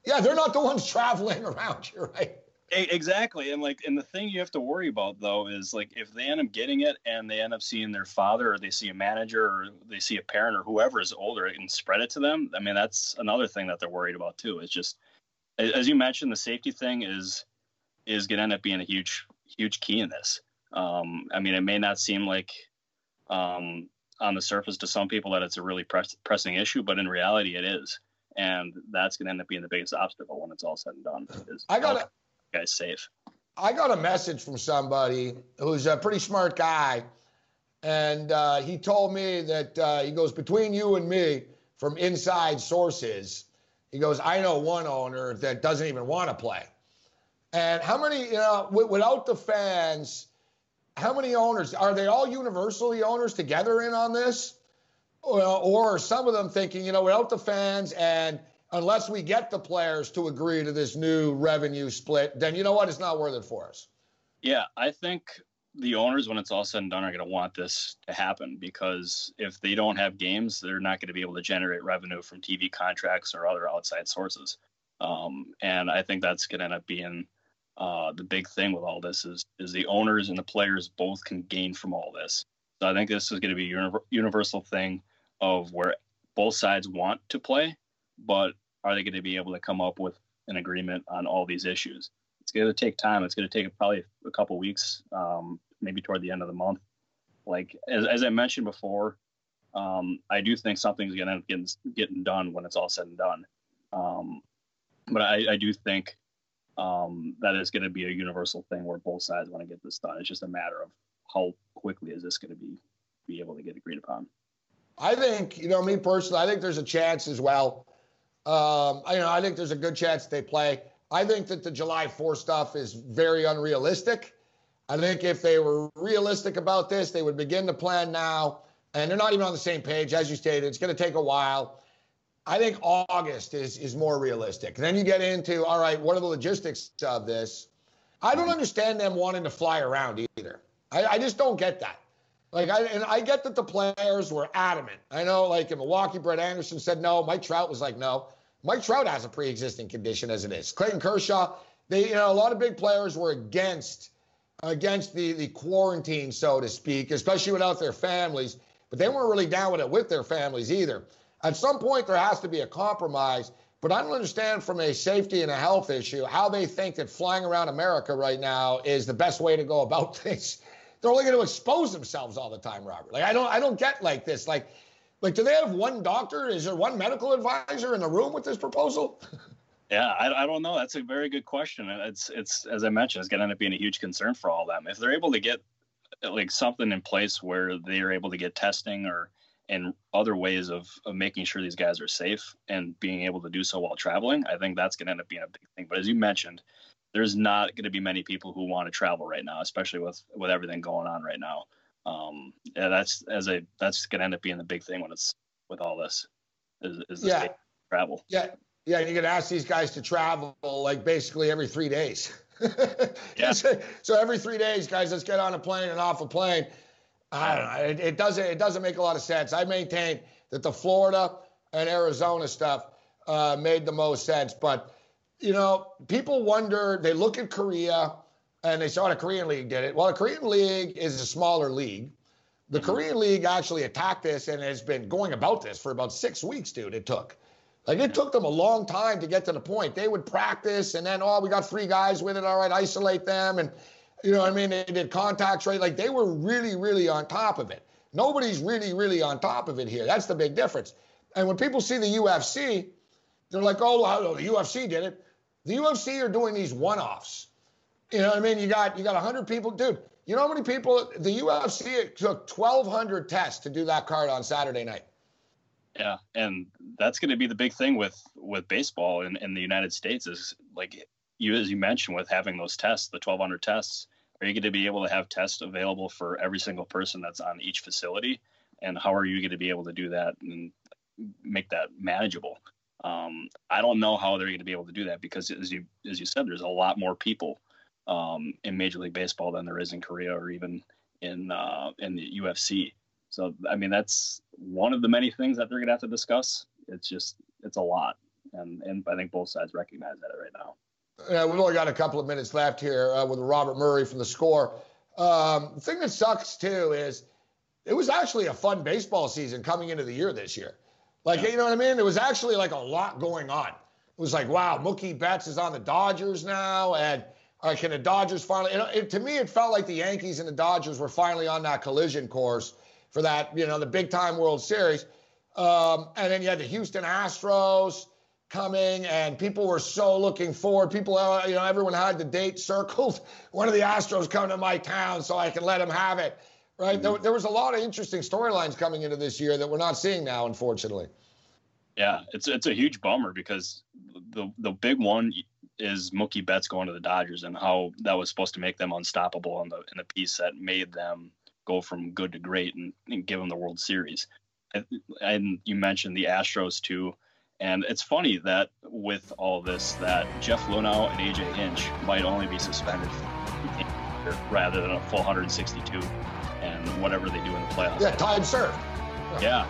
Yeah, they're not the ones traveling around you, right? Exactly. And like, and the thing you have to worry about, though, is like if they end up getting it and they end up seeing their father or they see a manager or they see a parent or whoever is older and spread it to them. I mean, that's another thing that they're worried about, too. It's just, as you mentioned, the safety thing is is going to end up being a huge, huge key in this. Um, I mean, it may not seem like um, on the surface to some people that it's a really press, pressing issue, but in reality, it is. And that's going to end up being the biggest obstacle when it's all said and done. Is I got it. Guys safe. I got a message from somebody who's a pretty smart guy, and uh, he told me that uh, he goes, between you and me, from inside sources, he goes, I know one owner that doesn't even want to play. And how many, you know, w- without the fans, how many owners, are they all universally owners together in on this? Or, or are some of them thinking, you know, without the fans and unless we get the players to agree to this new revenue split, then you know what? It's not worth it for us. Yeah, I think the owners, when it's all said and done, are going to want this to happen because if they don't have games, they're not going to be able to generate revenue from T V contracts or other outside sources. Um, and I think that's going to end up being uh, the big thing with all this is, is the owners and the players both can gain from all this. So I think this is going to be a universal thing of where both sides want to play. But are they going to be able to come up with an agreement on all these issues? It's going to take time. It's going to take probably a couple of weeks, um, maybe toward the end of the month. Like, as, as I mentioned before, um, I do think something's going to end up getting, getting done when it's all said and done. Um, but I, I do think um, that is going to be a universal thing where both sides want to get this done. It's just a matter of how quickly is this going to be, be able to get agreed upon. I think, you know, me personally, I think there's a chance as well. Um, I, you know, I think there's a good chance they play. I think that the July fourth stuff is very unrealistic. I think if they were realistic about this, they would begin to plan now. And they're not even on the same page, as you stated. It's going to take a while. I think August is is more realistic. And then you get into, all right, what are the logistics of this? I don't understand them wanting to fly around either. I, I just don't get that. Like, I, and I get that the players were adamant. I know, like, in Milwaukee, Brett Anderson said no. Mike Trout was like, no. Mike Trout has a pre-existing condition as it is. Clayton Kershaw, they, you know, a lot of big players were against against the, the quarantine, so to speak, especially without their families. But they weren't really down with it with their families either. At some point, there has to be a compromise. But I don't understand from a safety and a health issue how they think that flying around America right now is the best way to go about things. They're only going to expose themselves all the time, Robert. Like, I don't I don't get like this. Like, Like, do they have one doctor? Is there one medical advisor in the room with this proposal? Yeah, I, I don't know. That's a very good question. It's, it's as I mentioned, it's going to end up being a huge concern for all of them. If they're able to get, like, something in place where they are able to get testing or and other ways of, of making sure these guys are safe and being able to do so while traveling, I think that's going to end up being a big thing. But as you mentioned, there's not going to be many people who want to travel right now, especially with, with everything going on right now. Um, yeah, that's as a that's gonna end up being the big thing when it's with all this is, is the yeah. state travel. Yeah, yeah, and you can ask these guys to travel like basically every three days. Yeah. So every three days, guys, let's get on a plane and off a plane. I don't know. It, it doesn't it doesn't make a lot of sense. I maintain that the Florida and Arizona stuff uh, made the most sense, but you know, people wonder. They look at Korea. And they saw the Korean League did it. Well, the Korean League is a smaller league. The mm-hmm. Korean League actually attacked this and has been going about this for about six weeks, dude, it took. Like, it took them a long time to get to the point. They would practice, and then, oh, we got three guys with it. All right, isolate them. And, you know what I mean? They did contact tracing. Like, they were really, really on top of it. Nobody's really, really on top of it here. That's the big difference. And when people see the U F C, they're like, oh, well, the U F C did it. The U F C are doing these one-offs. You know what I mean? You got you got one hundred people. Dude, you know how many people? The U F C took twelve hundred tests to do that card on Saturday night. Yeah, and that's going to be the big thing with with baseball in, in the United States is, like you as you mentioned, with having those tests, the twelve hundred tests, are you going to be able to have tests available for every single person that's on each facility? And how are you going to be able to do that and make that manageable? Um, I don't know how they're going to be able to do that because, as you as you said, there's a lot more people um, in Major League Baseball than there is in Korea or even in uh, in the U F C. So, I mean, that's one of the many things that they're going to have to discuss. It's just, it's a lot. And and I think both sides recognize that right now. Yeah, we've only got a couple of minutes left here uh, with Robert Murray from The Score. Um, the thing that sucks, too, is it was actually a fun baseball season coming into the year this year. Like, yeah. You know what I mean? There was actually, like, a lot going on. It was like, wow, Mookie Betts is on the Dodgers now, and uh, can the Dodgers finally... You know, it, to me, it felt like the Yankees and the Dodgers were finally on that collision course for that, you know, the big-time World Series. Um, and then you had the Houston Astros coming, and people were so looking forward. People, you know, everyone had the date circled. One of the Astros come to my town so I can let them have it, right? Mm-hmm. There, there was a lot of interesting storylines coming into this year that we're not seeing now, unfortunately. Yeah, it's it's a huge bummer because the the big one is Mookie Betts going to the Dodgers and how that was supposed to make them unstoppable on the, in the piece that made them go from good to great and, and give them the World Series. And, and you mentioned the Astros too. And it's funny that with all this, that Jeff Lunau and A J Hinch might only be suspended rather than a full one hundred sixty-two and whatever they do in the playoffs. Yeah, time served. Yeah.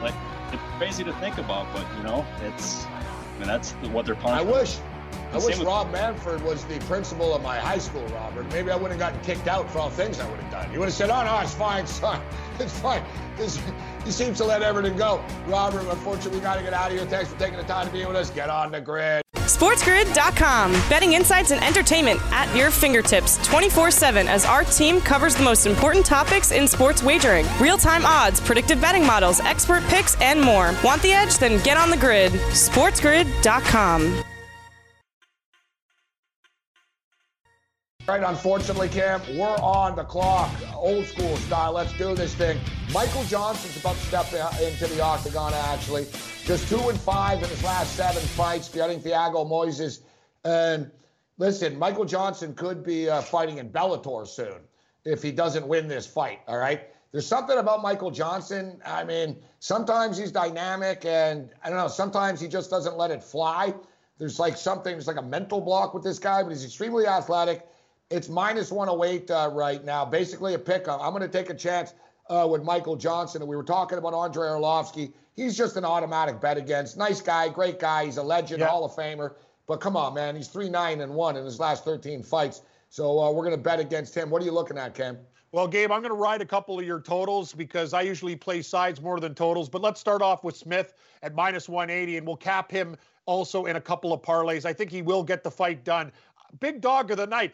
Like, it's crazy to think about, but, you know, it's, I mean, that's what they're punishing. I wish, I wish Rob Manfred was the principal of my high school, Robert. Maybe I wouldn't have gotten kicked out for all things I would have done. You would have said, oh, no, it's fine, son. It's fine. This, he seems to let everything go. Robert, unfortunately, we got to get out of here. Thanks for taking the time to be with us. Get on the grid. SportsGrid dot com. Betting insights and entertainment at your fingertips twenty-four seven as our team covers the most important topics in sports wagering. Real-time odds, predictive betting models, expert picks, and more. Want the edge? Then get on the grid. SportsGrid dot com. All right, unfortunately, Cam, we're on the clock, old school style. Let's do this thing. Michael Johnson's about to step into the octagon, actually. Just two and five in his last seven fights, beating Thiago Moises. And listen, Michael Johnson could be uh, fighting in Bellator soon if he doesn't win this fight, all right? There's something about Michael Johnson. I mean, sometimes he's dynamic, and I don't know, sometimes he just doesn't let it fly. There's like something, it's like a mental block with this guy, but he's extremely athletic. It's minus one oh eight uh, right now, basically a pickup. I'm going to take a chance uh, with Michael Johnson. And we were talking about Andrei Arlovski. He's just an automatic bet against. Nice guy, great guy. He's a legend, yeah. Hall of Famer. But come on, man, he's three nine and one in his last thirteen fights. So uh, we're going to bet against him. What are you looking at, Cam? Well, Gabe, I'm going to ride a couple of your totals because I usually play sides more than totals. But let's start off with Smith at minus one eighty, and we'll cap him also in a couple of parlays. I think he will get the fight done. Big dog of the night,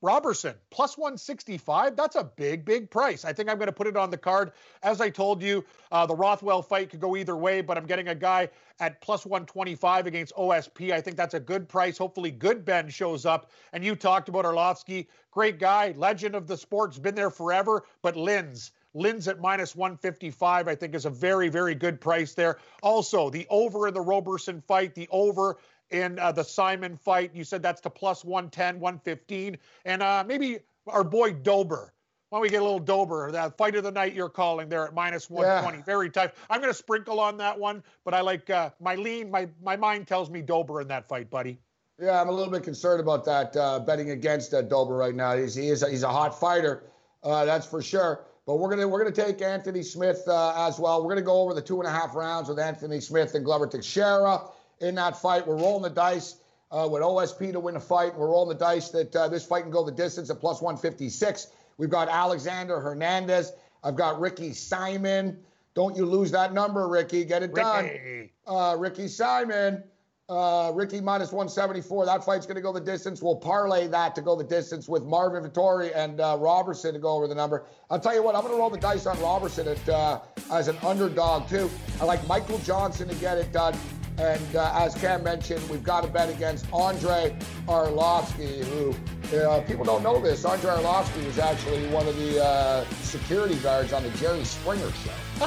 Roberson, plus one sixty-five. That's a big, big price. I think I'm going to put it on the card. As I told you, uh, the Rothwell fight could go either way, but I'm getting a guy at plus one twenty-five against O S P. I think that's a good price. Hopefully good Ben shows up. And you talked about Arlovski. Great guy, legend of the sport's been there forever, but Linz. Linz at minus one fifty-five, I think, is a very, very good price there. Also, the over in the Roberson fight, the over in uh, the Simon fight. You said that's to plus one ten, one fifteen. And uh, maybe our boy Dober. Why don't we get a little Dober? That fight of the night you're calling there at minus one twenty. Yeah. Very tough. I'm going to sprinkle on that one, but I like uh, my lean. My, my mind tells me Dober in that fight, buddy. Yeah, I'm a little bit concerned about that, uh, betting against uh, Dober right now. He's, he is a, he's a hot fighter, uh, that's for sure. But we're gonna we're gonna take Anthony Smith uh, as well. We're gonna go over the two and a half rounds with Anthony Smith and Glover Teixeira in that fight. We're rolling the dice uh, with O S P to win the fight. We're rolling the dice that uh, this fight can go the distance at plus one fifty-six. We've got Alexander Hernandez. I've got Ricky Simon. Don't you lose that number, Ricky? Get it Ricky. done. Uh, Ricky Simon. Uh, Ricky minus one seventy-four. That fight's going to go the distance. We'll parlay that to go the distance with Marvin Vittoria and uh, Roberson to go over the number. I'll tell you what, I'm going to roll the dice on Roberson at, uh, as an underdog, too. I like Michael Johnson to get it done. And uh, as Cam mentioned, we've got to bet against Andrei Arlovski, who uh, people don't know this. Andrei Arlovski was actually one of the uh, security guards on the Jerry Springer show.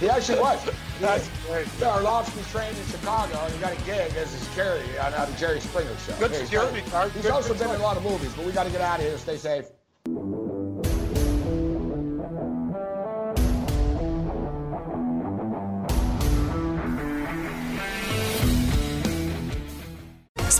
He actually was. That's great. Yeah, Arlovski's trained in Chicago, and he got a gig as his carrier on uh, the Jerry Springer show. Good security guard. He's also been in a lot of movies, but we got to get out of here. Stay safe.